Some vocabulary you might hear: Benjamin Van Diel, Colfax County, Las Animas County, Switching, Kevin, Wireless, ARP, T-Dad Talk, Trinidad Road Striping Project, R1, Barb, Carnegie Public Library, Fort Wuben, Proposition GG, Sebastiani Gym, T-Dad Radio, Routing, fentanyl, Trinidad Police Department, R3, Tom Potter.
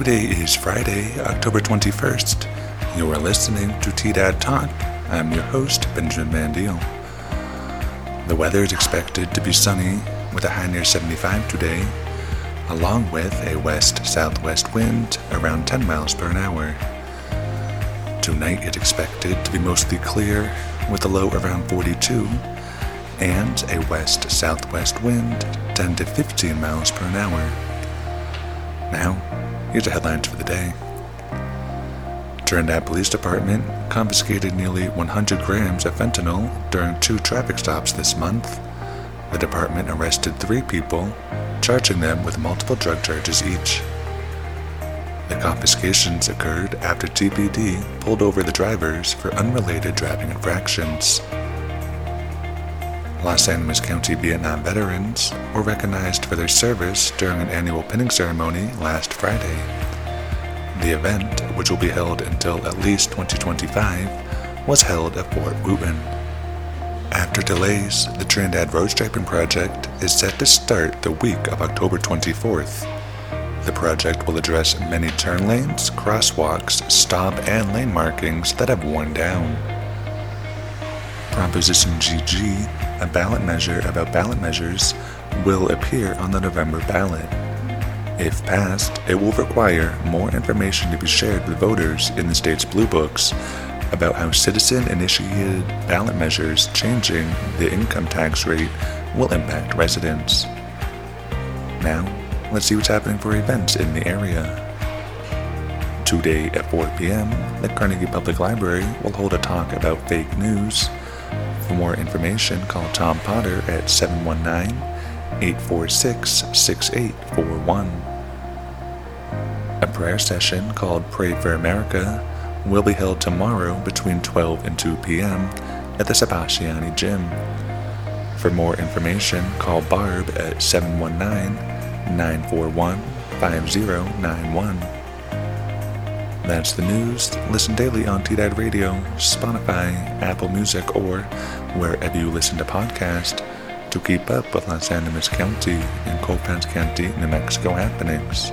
Today is Friday, October 21st. You are listening to T-Dad Talk. I'm your host, Benjamin Van Diel. The weather is expected to be sunny with a high near 75 today, along with a west-southwest wind around 10 miles per hour. Tonight it's expected to be mostly clear with a low around 42 and a west-southwest wind 10 to 15 miles per hour. Now, here's the headlines for the day. Trinidad Police Department confiscated nearly 100 grams of fentanyl during 2 traffic stops this month. The department arrested 3 people, charging them with multiple drug charges each. The confiscations occurred after TPD pulled over the drivers for unrelated driving infractions. Las Animas County Vietnam veterans were recognized for their service during an annual pinning ceremony last Friday. The event, which will be held until at least 2025, was held at Fort Wuben. After delays, the Trinidad Road Striping Project is set to start the week of October 24th. The project will address many turn lanes, crosswalks, stop and lane markings that have worn down. Proposition GG, a ballot measure about ballot measures, will appear on the November ballot. If passed, it will require more information to be shared with voters in the state's blue books about how citizen-initiated ballot measures changing the income tax rate will impact residents. Now, let's see what's happening for events in the area. Today at 4 p.m., the Carnegie Public Library will hold a talk about fake news. For more information, call Tom Potter at 719-846-6841. A prayer session called Pray for America will be held tomorrow between 12 and 2 p.m. at the Sebastiani Gym. For more information, call Barb at 719-941-5091. That's the news. Listen daily on T-Dad Radio, Spotify, Apple Music, or wherever you listen to podcasts to keep up with Las Animas County and Colfax County, New Mexico happenings.